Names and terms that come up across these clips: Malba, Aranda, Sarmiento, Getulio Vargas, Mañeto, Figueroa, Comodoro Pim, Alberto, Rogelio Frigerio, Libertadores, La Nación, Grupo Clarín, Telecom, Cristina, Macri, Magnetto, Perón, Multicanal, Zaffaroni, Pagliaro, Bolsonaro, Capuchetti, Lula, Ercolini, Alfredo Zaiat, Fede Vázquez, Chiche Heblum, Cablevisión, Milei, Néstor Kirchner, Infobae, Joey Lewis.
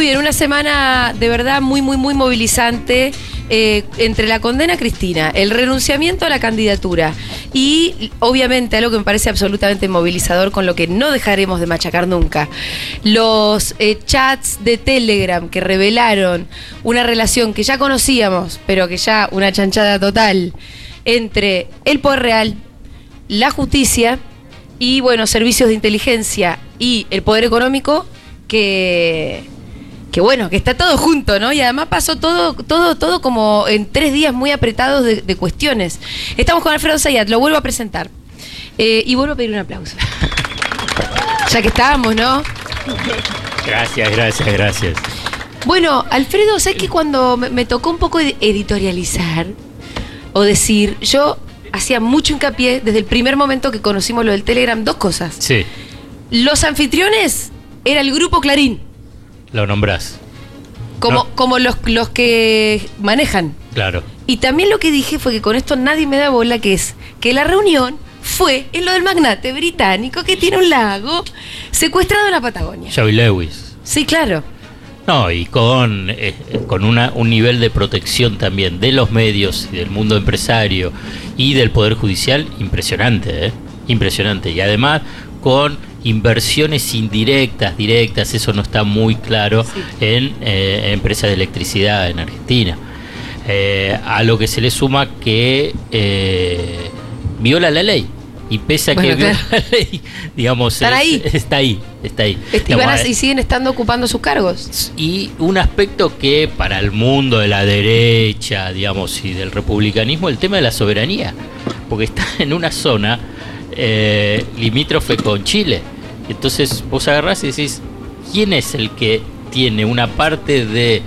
Muy bien, una semana de verdad muy movilizante, entre la condena a Cristina, el renunciamiento a la candidatura y obviamente algo que me parece absolutamente movilizador, con lo que no dejaremos de machacar nunca, los chats de Telegram que revelaron una relación que ya conocíamos, pero que ya una chanchada total, entre el poder real, la justicia y, bueno, servicios de inteligencia y el poder económico, que bueno, que está todo junto, ¿no? Y además pasó todo como en 3 días muy apretados de cuestiones. Estamos con Alfredo Zaiat, lo vuelvo a presentar. Y vuelvo a pedir un aplauso. Ya que estábamos, ¿no? Gracias. Bueno, Alfredo, ¿sabes que cuando me tocó un poco editorializar o decir, yo hacía mucho hincapié desde el primer momento que conocimos lo del Telegram, 2 cosas. Sí. Los anfitriones era el Grupo Clarín. Lo nombrás. Como los que manejan. Claro. Y también lo que dije fue que con esto nadie me da bola, que es que la reunión fue en lo del magnate británico que tiene un lago secuestrado en la Patagonia. Joey Lewis. Sí, claro. No, y con un nivel de protección también de los medios, y del mundo empresario y del Poder Judicial impresionante, ¿eh? Impresionante. Y además con inversiones indirectas, directas, eso no está muy claro, sí, en empresas de electricidad en Argentina. A lo que se le suma que viola la ley. Y pese a que viola la ley, digamos, está ahí. Y siguen estando ocupando sus cargos. Y un aspecto que para el mundo de la derecha, digamos, y del republicanismo, el tema de la soberanía. Porque está en una zona limítrofe con Chile. Entonces vos agarrás y decís, ¿quién es el que tiene una parte de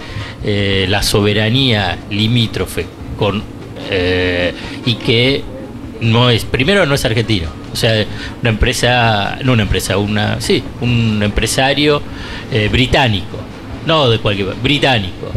la soberanía limítrofe con y que no es, primero no es argentino? O sea, un empresario británico, no de cualquier, británico,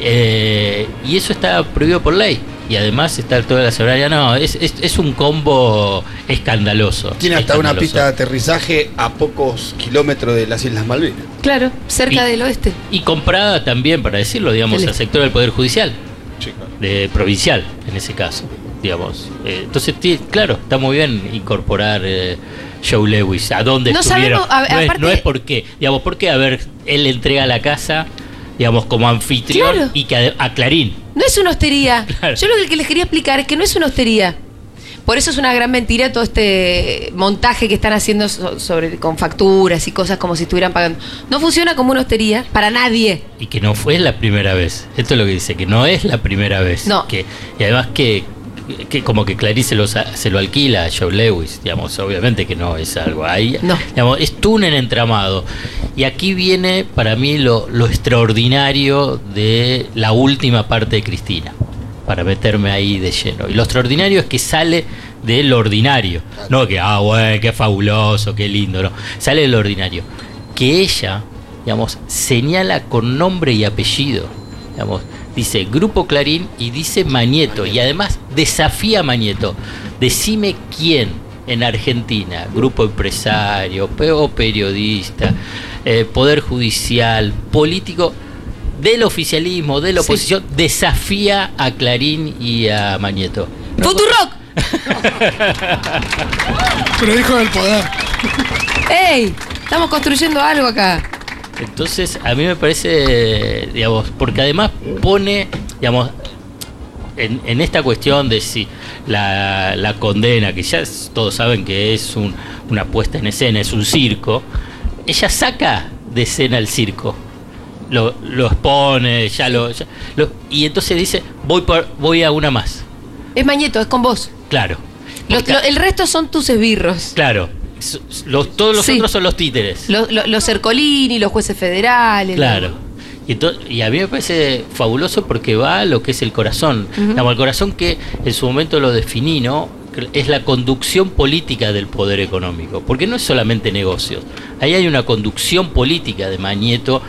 y eso está prohibido por ley. Y además está toda la soberanía. No, es un combo escandaloso. Tiene hasta una pista de aterrizaje a pocos kilómetros de las Islas Malvinas. Claro, cerca del oeste. Y comprada también, para decirlo, digamos, al sector del Poder Judicial. Sí, claro. Provincial, en ese caso, digamos. Entonces, claro, está muy bien incorporar Joe Lewis. ¿A dónde estuvieron? Sabemos, no es por qué. Digamos, porque, a ver, él le entrega la casa, digamos, como anfitrión, claro, y que a Clarín. No es una hostería. Claro. Yo lo que les quería explicar es que no es una hostería. Por eso es una gran mentira todo este montaje que están haciendo con facturas y cosas como si estuvieran pagando. No funciona como una hostería para nadie. Y que no fue la primera vez. Esto es lo que dice, que no es la primera vez. No. Y además que como que Clarín se lo alquila a Joe Lewis, digamos, obviamente que no es algo ahí, no, digamos, es túnel entramado. Y aquí viene para mí lo extraordinario de la última parte de Cristina, para meterme ahí de lleno. Y lo extraordinario es que sale de lo ordinario, no que, bueno, qué fabuloso, qué lindo, no, sale de lo ordinario, que ella, digamos, señala con nombre y apellido, digamos. Dice Grupo Clarín y dice Mañeto. Y además desafía a Mañeto. Decime quién en Argentina, grupo empresario, periodista, poder judicial, político, del oficialismo, de la oposición, sí, desafía a Clarín y a Mañeto. ¡Futurock! Pero dijo del poder. ¡Ey! Estamos construyendo algo acá. Entonces, a mí me parece, digamos, porque además pone, digamos, en esta cuestión de si la condena, que ya todos saben que es una puesta en escena, es un circo, ella saca de escena el circo, lo expone, ya lo y entonces dice, voy a una más. Es Mañeto, es con vos. Claro. El resto son tus esbirros. Claro. Todos los, sí, otros son los títeres, los Ercolini, los jueces federales, claro, ¿no? Y a mí me parece fabuloso porque va a lo que es el corazón, uh-huh, el corazón que en su momento lo definí, ¿no? Es la conducción política del poder económico, porque no es solamente negocios, ahí hay una conducción política de Mañeto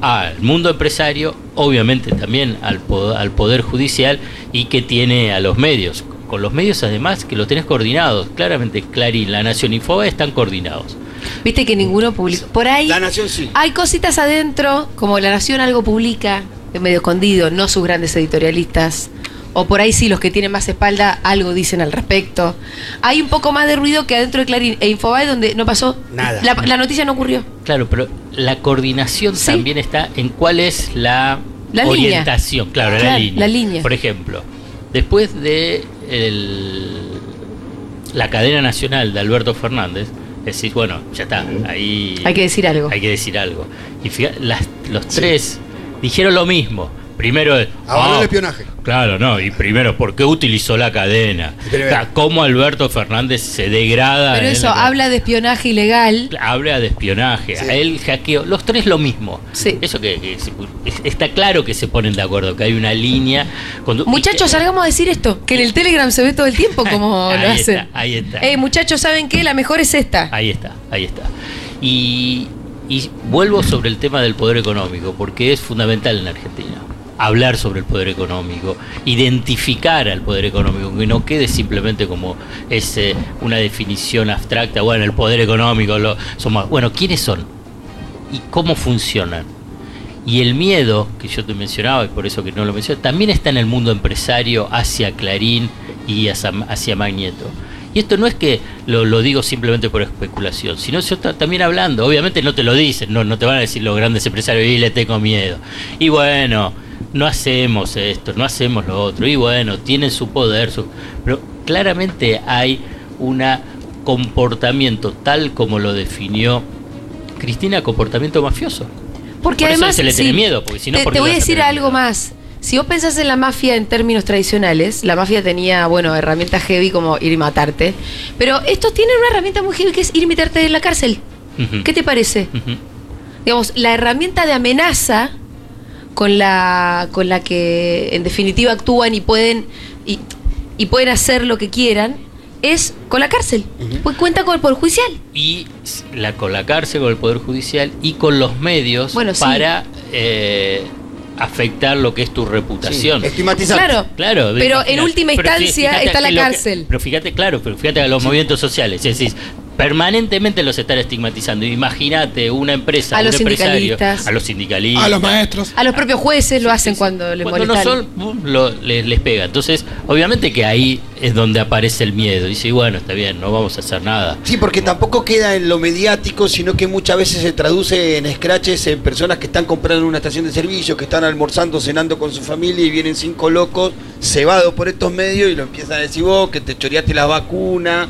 al mundo empresario, obviamente también al poder judicial, y que tiene a los medios. Con los medios, además, que los tenés coordinados. Claramente Clarín, La Nación, Infobae están coordinados. Viste que ninguno publica. Por ahí La Nación sí. Hay cositas adentro, como La Nación algo publica, medio escondido, no sus grandes editorialistas. O por ahí sí, los que tienen más espalda, algo dicen al respecto. Hay un poco más de ruido que adentro de Clarín e Infobae, donde no pasó nada. La noticia no ocurrió. Claro, pero la coordinación ¿sí? también está en cuál es la orientación. Línea. Claro, la línea. La línea. Por ejemplo, después de la cadena nacional de Alberto Fernández, decís, bueno, ya está, ahí... Hay que decir algo. Hay que decir algo. Y fíjate, los tres dijeron lo mismo. Primero es... Ahora el espionaje. Claro, no. Y primero, ¿por qué utilizó la cadena? O sea, ¿cómo Alberto Fernández se degrada? Pero eso habla de espionaje ilegal. Habla de espionaje. Sí. A él hackeo. Los tres lo mismo. Sí. Eso que está claro que se ponen de acuerdo, que hay una línea. Cuando... Muchachos, salgamos a decir esto. Que en el Telegram se ve todo el tiempo como lo hacen. Está, ahí está. Muchachos, ¿saben qué? La mejor es esta. Ahí está, ahí está. Y vuelvo sobre el tema del poder económico, porque es fundamental en la Argentina. Hablar sobre el poder económico, identificar al poder económico, que no quede simplemente como una definición abstracta, bueno, el poder económico, bueno, ¿quiénes son? ¿Y cómo funcionan? Y el miedo, que yo te mencionaba, y por eso que no lo mencioné, también está en el mundo empresario hacia Clarín y hacia Magnetto. Y esto no es que lo digo simplemente por especulación, sino yo también hablando, obviamente no te lo dicen, no te van a decir los grandes empresarios, y le tengo miedo. Y bueno... no hacemos esto, no hacemos lo otro, y bueno, tienen su poder, pero claramente hay un comportamiento tal como lo definió Cristina, comportamiento mafioso. Porque por además... Eso se le tiene miedo, porque si no... Te voy a decir algo más. Si vos pensás en la mafia en términos tradicionales, la mafia tenía, bueno, herramientas heavy como ir y matarte, pero estos tienen una herramienta muy heavy que es ir y meterte en la cárcel. Uh-huh. ¿Qué te parece? Uh-huh. Digamos, la herramienta de amenaza... con la que en definitiva actúan y pueden hacer lo que quieran, es con la cárcel. Uh-huh. Pues cuenta con el Poder Judicial. Y con la cárcel, con el Poder Judicial y con los medios, bueno, para sí. Afectar lo que es tu reputación. Sí. Estigmatizar. Claro. Pero en última instancia está la cárcel. Pero fíjate a los movimientos sociales. Es decir, permanentemente los están estigmatizando. Imagínate una empresa, a los sindicalistas, a los maestros, a los propios jueces lo hacen cuando les molestan. No son, les pega. Entonces, obviamente que ahí es donde aparece el miedo. Dice, bueno, está bien, no vamos a hacer nada. Sí, porque tampoco queda en lo mediático, sino que muchas veces se traduce en scratches en personas que están comprando en una estación de servicio, que están almorzando, cenando con su familia y vienen cinco locos cebados por estos medios y lo empiezan a decir, vos que te choreaste las vacunas.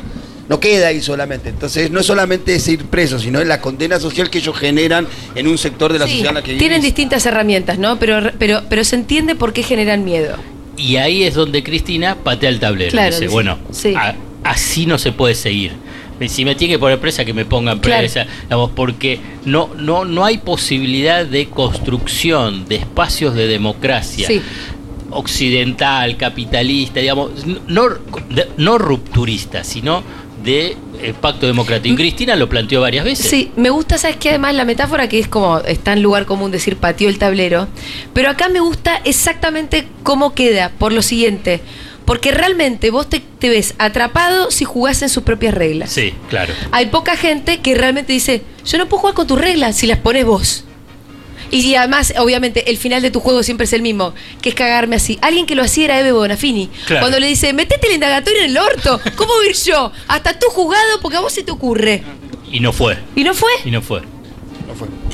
No queda ahí solamente. Entonces, no solamente es ir preso, sino es la condena social que ellos generan en un sector de la sociedad en la que viven. Tienen distintas herramientas, ¿no? Pero se entiende por qué generan miedo. Y ahí es donde Cristina patea el tablero. Claro, dice, bueno, sí. Así no se puede seguir. Si me tiene que poner presa, que me pongan presa. Claro. Digamos, porque no hay posibilidad de construcción de espacios de democracia. Sí. Occidental, capitalista, digamos, no rupturista, sino de pacto democrático. Y Cristina lo planteó varias veces. Sí, me gusta, ¿sabes qué? Además la metáfora que es como, está en lugar común decir pateó el tablero, pero acá me gusta exactamente cómo queda, por lo siguiente, porque realmente vos te ves atrapado si jugás en sus propias reglas. Sí, claro. Hay poca gente que realmente dice, yo no puedo jugar con tus reglas si las pones vos. Y además, obviamente, el final de tu juego siempre es el mismo, que es cagarme así. Alguien que lo hacía era Eve Bonafini. Claro. Cuando le dice, metete el indagatorio en el orto, ¿cómo voy a ir yo? Hasta tú juzgado, porque a vos se te ocurre. Y no fue.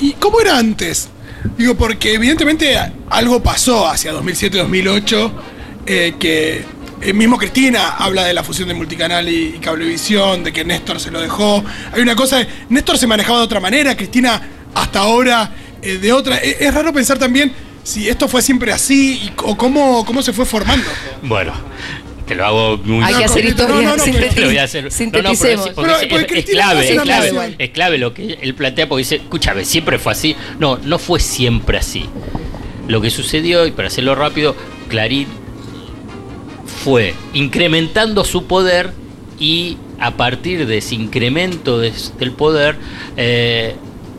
¿Y cómo era antes? Digo, porque evidentemente algo pasó hacia 2007-2008, que mismo Cristina habla de la fusión de Multicanal y Cablevisión, de que Néstor se lo dejó. Hay una cosa, Néstor se manejaba de otra manera, Cristina hasta ahora... de otra. Es raro pensar también si esto fue siempre así o cómo se fue formando. Bueno, te lo hago muy... Hay que hacer historia. Sinteticemos. Es clave lo que él plantea, porque dice, escúchame, siempre fue así. No fue siempre así. Lo que sucedió, y para hacerlo rápido, Clarín fue incrementando su poder y a partir de ese incremento del poder...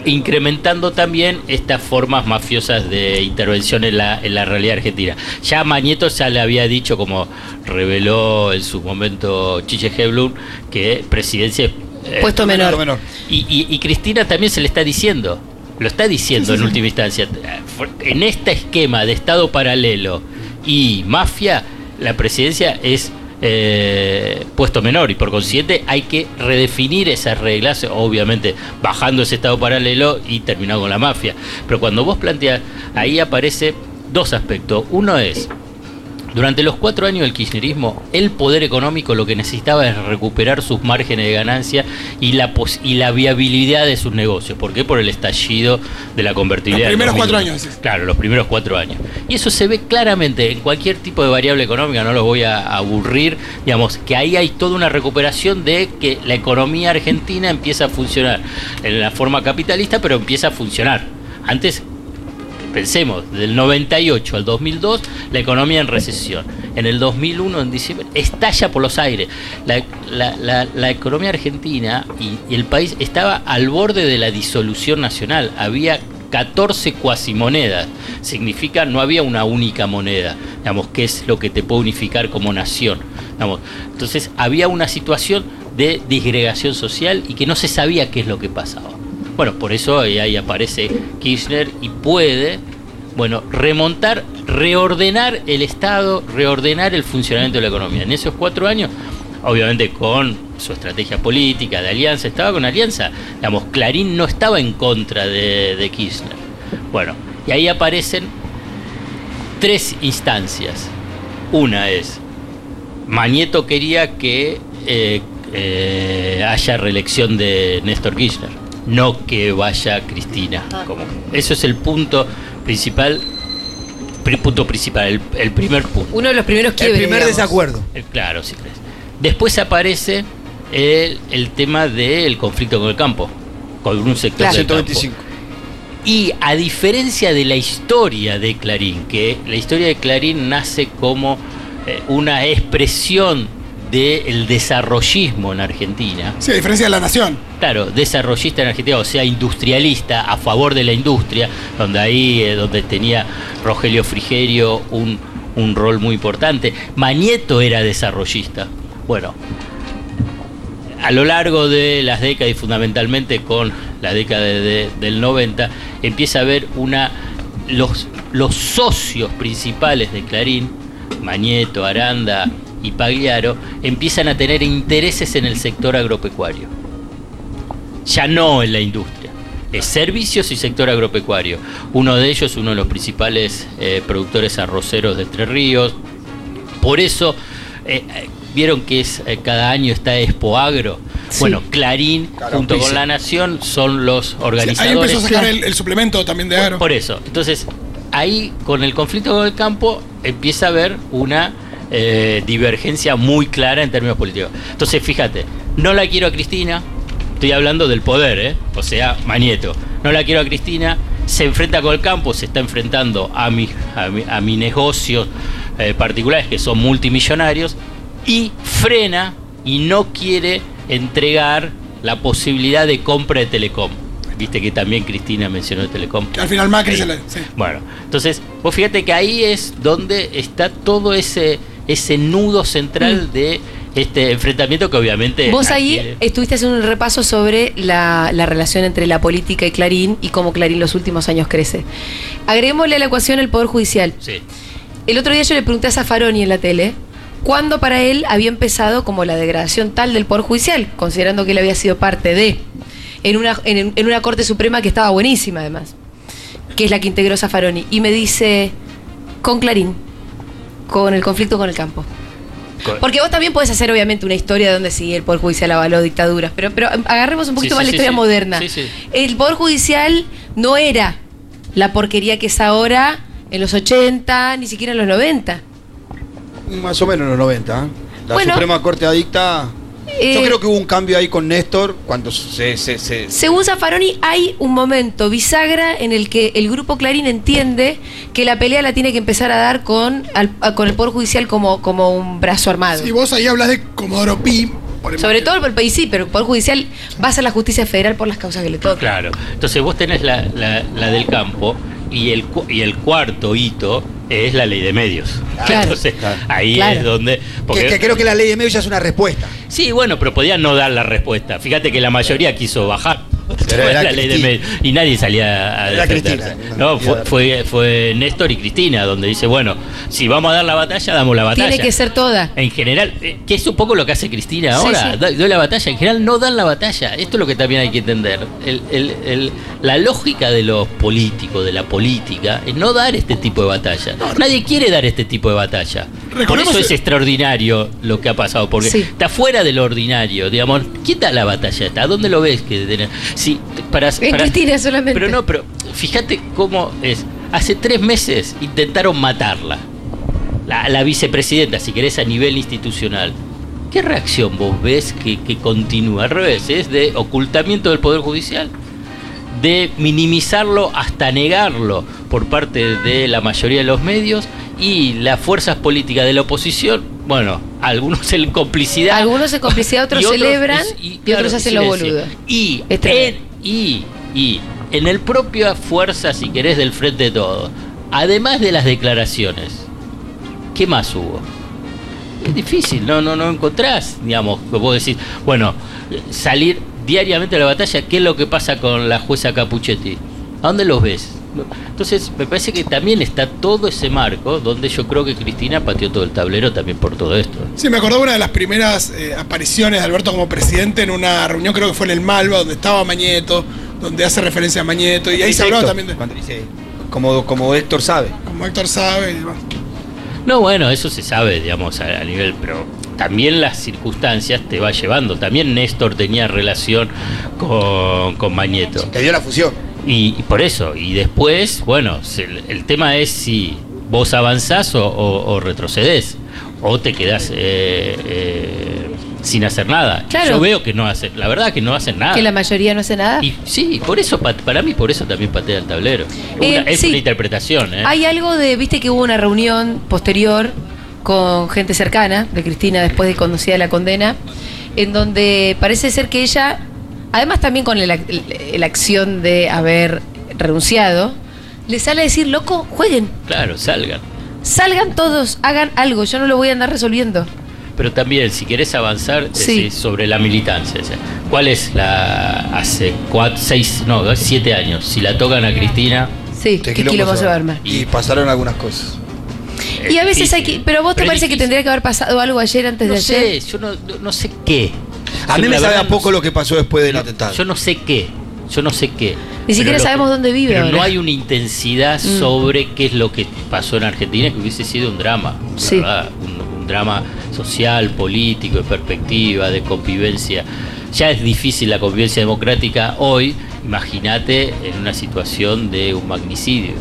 incrementando también estas formas mafiosas de intervención en la realidad argentina. Ya Mañeto ya le había dicho, como reveló en su momento Chiche Heblum, que presidencia puesto menor. Y Cristina también se le está diciendo, lo está diciendo en última instancia, en este esquema de Estado paralelo y mafia, la presidencia es puesto menor, y por consiguiente hay que redefinir esas reglas, obviamente bajando ese Estado paralelo y terminando con la mafia. Pero cuando vos planteás, ahí aparece dos aspectos. Uno es, durante los 4 años del kirchnerismo, el poder económico lo que necesitaba es recuperar sus márgenes de ganancia y la viabilidad de sus negocios. ¿Por qué? Por el estallido de la convertibilidad. Los primeros 4 años. ¿Sí? Claro, los primeros 4 años. Y eso se ve claramente en cualquier tipo de variable económica, no los voy a aburrir, digamos, que ahí hay toda una recuperación de que la economía argentina empieza a funcionar en la forma capitalista, pero empieza a funcionar. Antes, pensemos, del 98 al 2002, la economía en recesión. En el 2001, en diciembre, estalla por los aires. La economía argentina y el país estaba al borde de la disolución nacional. Había 14 cuasimonedas. Significa, no había una única moneda, digamos, que es lo que te puede unificar como nación. Digamos, entonces, había una situación de disgregación social y que no se sabía qué es lo que pasaba. Bueno, por eso ahí aparece Kirchner y puede, bueno, remontar, reordenar el Estado, reordenar el funcionamiento de la economía. En esos 4 años, obviamente con su estrategia política de alianza, estaba con alianza, digamos, Clarín no estaba en contra de Kirchner. Bueno, y ahí aparecen 3 instancias. Una es, Mañeto quería que haya reelección de Néstor Kirchner, no que vaya Cristina. Como, eso es el punto principal, el primer punto. Uno de los primeros quiebres. El primer, digamos, desacuerdo. Claro, si crees. Después aparece el tema del conflicto con el campo, con un sector, claro, del 125. Campo. Y a diferencia de la historia de Clarín, que la historia de Clarín nace como una expresión del desarrollismo en Argentina. Sí, a diferencia de La Nación. Claro, desarrollista en Argentina, o sea, industrialista, a favor de la industria, donde ahí donde tenía Rogelio Frigerio un rol muy importante. Mañeto era desarrollista. Bueno, a lo largo de las décadas y fundamentalmente con la década del 90, empieza a haber los socios principales de Clarín, Mañeto, Aranda y Pagliaro, empiezan a tener intereses en el sector agropecuario. Ya no en la industria, es servicios y sector agropecuario. Uno de ellos, uno de los principales productores arroceros de Tres Ríos. Por eso, vieron que es cada año está Expo Agro. Sí. Bueno, Clarín, claro, junto con La Nación, son los organizadores. Sí, ahí empezó a sacar el suplemento también de agro. Por eso. Entonces, ahí, con el conflicto con el campo, empieza a haber una divergencia muy clara en términos políticos. Entonces, fíjate, no la quiero a Cristina, estoy hablando del poder, o sea, Mañeto, no la quiero a Cristina, se enfrenta con el campo, se está enfrentando a mis negocios particulares, que son multimillonarios, y frena y no quiere entregar la posibilidad de compra de Telecom. Viste que también Cristina mencionó el Telecom. Al final Macri se le... Sí. Bueno, entonces, vos fíjate que ahí es donde está todo ese nudo central de este enfrentamiento que obviamente... Vos ahí estuviste haciendo un repaso sobre la relación entre la política y Clarín y cómo Clarín los últimos años crece. Agreguémosle a la ecuación el Poder Judicial. Sí. El otro día yo le pregunté a Zaffaroni en la tele cuándo para él había empezado como la degradación tal del Poder Judicial, considerando que él había sido parte de... En una Corte Suprema que estaba buenísima, además, que es la que integró Zaffaroni. Y me dice, con Clarín, con el conflicto con el campo. Porque vos también podés hacer, obviamente, una historia donde sí, el Poder Judicial avaló dictaduras, pero agarremos un poquito más la historia moderna. Sí, sí. El Poder Judicial no era la porquería que es ahora en los 80, ni siquiera en los 90. Más o menos en los 90. La Suprema Corte adicta... Yo creo que hubo un cambio ahí con Néstor cuando se... Según Zaffaroni, hay un momento bisagra en el que el Grupo Clarín entiende que la pelea la tiene que empezar a dar con el Poder Judicial como un brazo armado. Y sí, vos ahí hablas de Comodoro Pim. Sobre todo por el país, sí, pero el Poder Judicial va a ser la justicia federal por las causas que le tocan. Claro. Entonces vos tenés la del campo Y el cuarto hito es la ley de medios. Claro. Entonces, ahí es donde... Porque... Que creo que la ley de medios ya es una respuesta. Sí, bueno, pero podían no dar la respuesta. Fíjate que la mayoría quiso bajar. Pero la ley de medios. Y nadie salía a defenderse. No, fue Néstor y Cristina donde dice, bueno, si vamos a dar la batalla, damos la batalla. Tiene que ser toda. En general, que es un poco lo que hace Cristina ahora. Sí, sí. Doy la batalla. En general no dan la batalla. Esto es lo que también hay que entender. La lógica de los políticos, de la política, es no dar este tipo de batalla. Nadie quiere dar este tipo de batalla. Por eso es extraordinario lo que ha pasado. Porque está fuera del ordinario. Digamos, ¿quién da la batalla? ¿A dónde lo ves que tenés? Sí, para Cristina solamente. Pero no, pero fíjate cómo es. Hace 3 meses intentaron matarla. La vicepresidenta, si querés, a nivel institucional. ¿Qué reacción vos ves que continúa? Al revés, es de ocultamiento del Poder Judicial, de minimizarlo hasta negarlo por parte de la mayoría de los medios y las fuerzas políticas de la oposición. Bueno, algunos en complicidad. Algunos en complicidad, otros celebran y otros hacen lo boludo. Y en el propia fuerza, si querés, del Frente de Todos, además de las declaraciones, ¿qué más hubo? Es difícil, no encontrás, digamos, que vos decís, bueno, salir diariamente a la batalla, ¿qué es lo que pasa con la jueza Capuchetti? ¿A dónde los ves? Entonces me parece que también está todo ese marco donde yo creo que Cristina pateó todo el tablero también por todo esto. Sí, me acordaba una de las primeras apariciones de Alberto como presidente en una reunión, creo que fue en el Malba, donde estaba Mañeto, donde hace referencia a Mañeto, y ahí se hablaba también de... Cuando dice, como Héctor sabe. Como Héctor sabe y demás. No, bueno, eso se sabe, digamos, a nivel, pero también las circunstancias te va llevando. También Néstor tenía relación con Mañeto. Te dio la fusión. Y por eso, y después, bueno, el tema es si vos avanzás o retrocedés, o te quedás sin hacer nada. Claro. Yo veo que no hacen, la verdad que no hacen nada. Que la mayoría no hace nada. Y, sí, por eso, para mí por eso también patea el tablero. Una interpretación. Hay algo de, viste que hubo una reunión posterior con gente cercana de Cristina después de conocida la condena, en donde parece ser que ella... Además también con la acción de haber renunciado, le sale a decir, loco, jueguen. Claro, salgan. Salgan todos, hagan algo, yo no lo voy a andar resolviendo. Pero también, si querés avanzar, sobre la militancia. ¿Cuál es la... hace 7 años, si la tocan a Cristina... Sí, ¿qué quilombo se va a armar? Y pasaron algunas cosas. Y a veces hay que... Pero vos te parece que tendría que haber pasado algo ayer, antes de ayer. No sé, yo no sé qué. A mí me sabe a poco lo que pasó después del atentado. Yo no sé qué. Ni siquiera sabemos dónde vive. Pero no hay una intensidad sobre qué es lo que pasó en Argentina, que hubiese sido un drama. Sí. Un drama social, político, de perspectiva, de convivencia. Ya es difícil la convivencia democrática hoy. Imagínate en una situación de un magnicidio.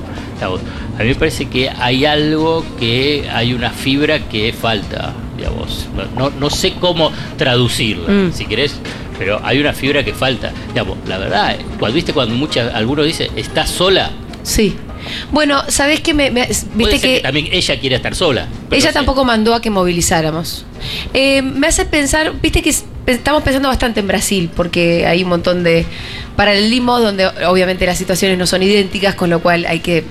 A mí me parece que hay algo, que hay una fibra que falta. Digamos, no sé cómo traducirla, si querés, pero hay una fibra que falta. Digamos, la verdad, cuando algunos dicen, ¿estás sola? Sí. Bueno, ¿sabés qué? Viste que también ella quiere estar sola. Ella tampoco mandó a que movilizáramos. Me hace pensar, viste que estamos pensando bastante en Brasil, porque hay un montón de paralelismos donde obviamente las situaciones no son idénticas, con lo cual hay que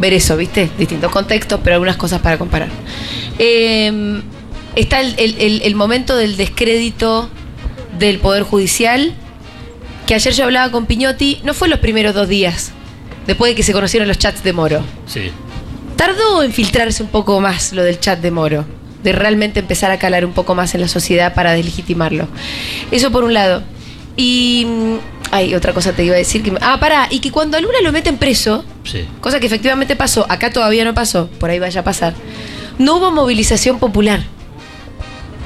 ver eso, ¿viste? Distintos contextos, pero algunas cosas para comparar. Está el momento del descrédito del Poder Judicial, que ayer yo hablaba con Piñotti, no fue los primeros 2 días, después de que se conocieron los chats de Moro. Sí. Tardó en filtrarse un poco más lo del chat de Moro, de realmente empezar a calar un poco más en la sociedad para deslegitimarlo. Eso por un lado. Y... Ay, otra cosa te iba a decir que... y que cuando a Lula lo meten preso, cosa que efectivamente pasó, acá todavía no pasó, por ahí vaya a pasar, no hubo movilización popular.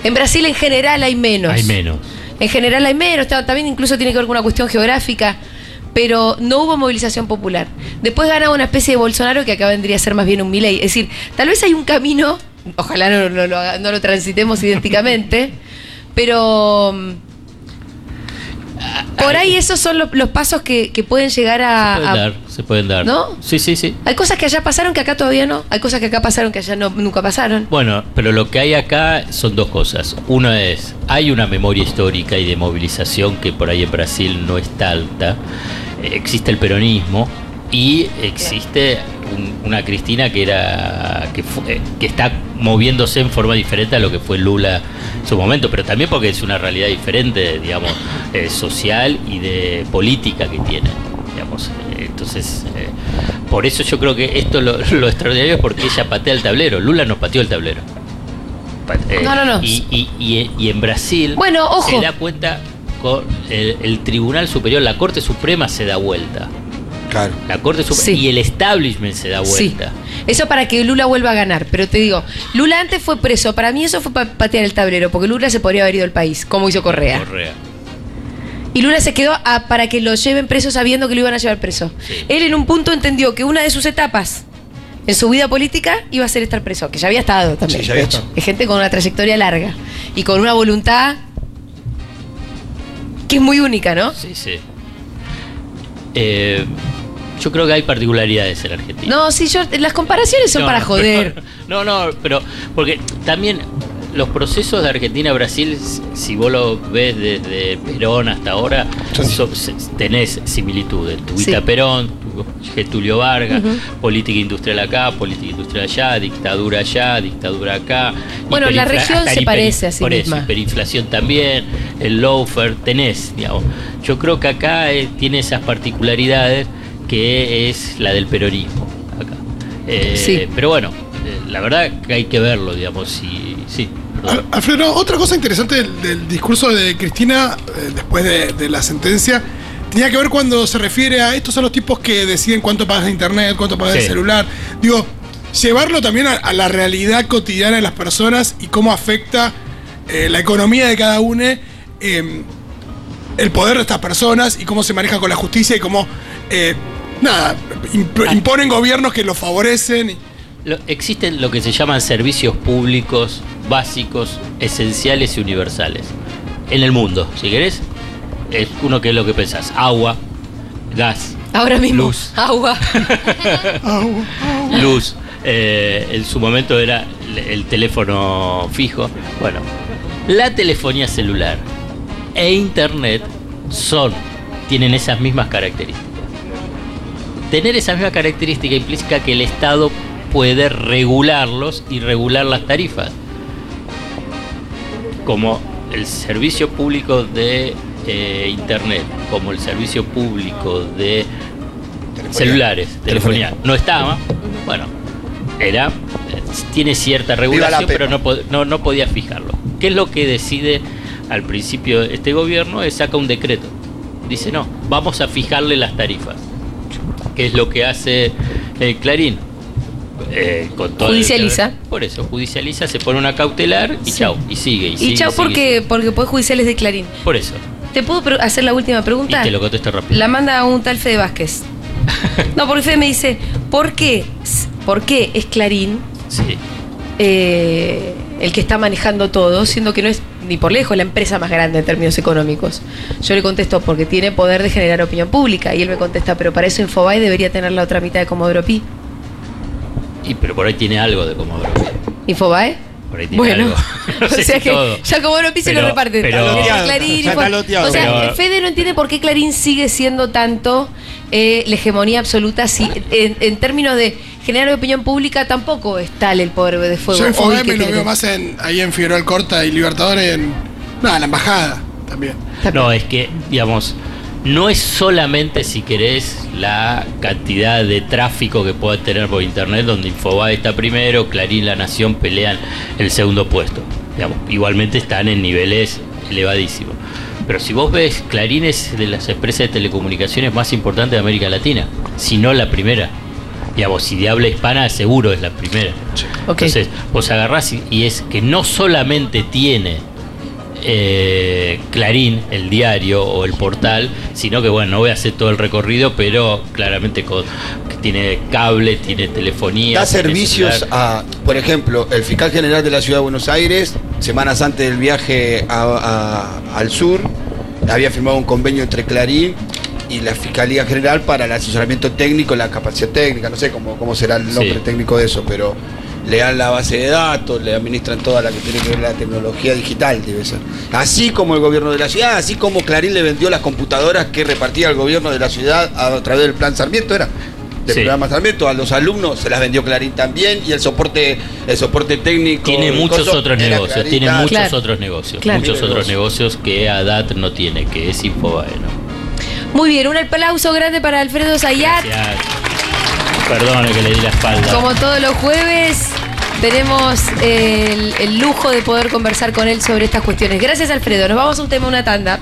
En Brasil en general hay menos. En general hay menos, también incluso tiene que ver con una cuestión geográfica, pero no hubo movilización popular. Después ganaba una especie de Bolsonaro que acá vendría a ser más bien un Milei. Es decir, tal vez hay un camino, ojalá no lo transitemos idénticamente, pero... Por ahí esos son los pasos que pueden llegar a... Se pueden dar. ¿No? Sí. Hay cosas que allá pasaron que acá todavía no. Hay cosas que acá pasaron que allá nunca pasaron. Bueno, pero lo que hay acá son 2 cosas. Una es, hay una memoria histórica y de movilización que por ahí en Brasil no está alta. Existe el peronismo, Y existe una Cristina que está moviéndose en forma diferente a lo que fue Lula en su momento, pero también porque es una realidad diferente, digamos, social y de política que tiene, digamos. Entonces, por eso yo creo que esto lo extraordinario es porque ella patea el tablero. Lula no pateó el tablero. No. Y en Brasil, bueno, ojo, se da cuenta con el Tribunal Superior, la Corte Suprema se da vuelta. Claro. La Corte Suprema, sí. Y el establishment se da vuelta. Sí. Eso para que Lula vuelva a ganar. Pero te digo, Lula antes fue preso. Para mí eso fue patear el tablero, porque Lula se podría haber ido del país, como hizo Correa. Y Lula se quedó para que lo lleven preso sabiendo que lo iban a llevar preso. Sí. Él en un punto entendió que una de sus etapas en su vida política iba a ser estar preso, que ya había estado también. Sí, ya había estado. Es gente con una trayectoria larga y con una voluntad que es muy única, ¿no? Sí, sí. Yo creo que hay particularidades en Argentina. No, sí, las comparaciones son para joder. Pero, pero porque también los procesos de Argentina a Brasil, si vos lo ves desde Perón hasta ahora, tenés similitudes. Tuviste a Perón, Getulio Vargas, política industrial acá, política industrial allá, dictadura acá. Bueno, la región se parece a sí misma. Hiperinflación también, el lawfare, tenés, digamos. Yo creo que acá tiene esas particularidades que es la del peronismo acá. Pero bueno, la verdad que hay que verlo, digamos, sí. Alfredo, otra cosa interesante del discurso de Cristina después de la sentencia tenía que ver cuando se refiere a estos son los tipos que deciden cuánto pagas de internet, cuánto pagas de celular. Digo, llevarlo también a la realidad cotidiana de las personas y cómo afecta la economía de cada uno, el poder de estas personas y cómo se maneja con la justicia y cómo imponen gobiernos que los favorecen. Existen lo que se llaman servicios públicos básicos, esenciales y universales en el mundo, si querés. Es uno que es lo que pensás: agua, gas, ahora mismo, luz, agua. Luz. En su momento era el teléfono fijo. Bueno, la telefonía celular e internet tienen esas mismas características. Tener esas mismas características implica que el Estado puede regularlos y regular las tarifas. Como el servicio público de internet, como el servicio público de telefonía, no estaba, bueno, tiene cierta regulación, pero no podía fijarlo. ¿Qué es lo que decide al principio este gobierno? Saca un decreto. Dice, no, vamos a fijarle las tarifas. ¿Qué es lo que hace Clarín? Judicializa. Por eso, judicializa, se pone una cautelar y chau, y sigue. Y chau porque puede judiciales de Clarín. Por eso. ¿Te puedo hacer la última pregunta? Y te lo contesto rápido. La manda un tal Fede Vázquez. No, porque Fede me dice, ¿por qué es Clarín el que está manejando todo, siendo que no es ni por lejos la empresa más grande en términos económicos? Yo le contesto, porque tiene poder de generar opinión pública. Y él me contesta, pero para eso Infobae debería tener la otra mitad de Comodoro Pim. Y pero por ahí tiene algo de Comodoro Pim. ¿Infobae? Por ahí tiene algo. No sé, o sea que todo. Ya Comodoro Pim se lo reparten. O sea, Fede no entiende por qué Clarín sigue siendo tanto la hegemonía absoluta. Si en términos de generar opinión pública tampoco es tal el poder de fuego. Yo en Infobae me lo veo más ahí en Figueroa Corta y Libertadores, la embajada también. No, es que, digamos, no es solamente, si querés, la cantidad de tráfico que pueda tener por internet, donde Infobae está primero, Clarín, La Nación pelean el segundo puesto. Digamos, igualmente están en niveles elevadísimos. Pero si vos ves, Clarín es de las empresas de telecomunicaciones más importantes de América Latina, si no la primera. Digamos, si de habla hispana, seguro es la primera. Okay. Entonces, vos agarrás y es que no solamente tiene Clarín, el diario o el portal, sino que, bueno, no voy a hacer todo el recorrido, pero claramente tiene cable, tiene telefonía. Da servicios a, por ejemplo, el fiscal general de la Ciudad de Buenos Aires, semanas antes del viaje al sur, había firmado un convenio entre Clarín y la Fiscalía General para el asesoramiento técnico, la capacidad técnica, no sé cómo será el nombre técnico de eso, pero le dan la base de datos, le administran toda la que tiene que ver la tecnología digital, debe ser. Así como el gobierno de la ciudad, así como Clarín le vendió las computadoras que repartía el gobierno de la ciudad a través del plan Sarmiento, del programa Sarmiento, a los alumnos se las vendió Clarín también, y el soporte técnico. Tiene muchos otros negocios, Clarín, tiene muchos otros negocios, muchos otros negocios que ADAT no tiene, que es Infobae, ¿no? Muy bien, un aplauso grande para Alfredo Zaiat. Perdón que le di la espalda. Como todos los jueves, tenemos el lujo de poder conversar con él sobre estas cuestiones. Gracias, Alfredo. Nos vamos a un tema, una tanda.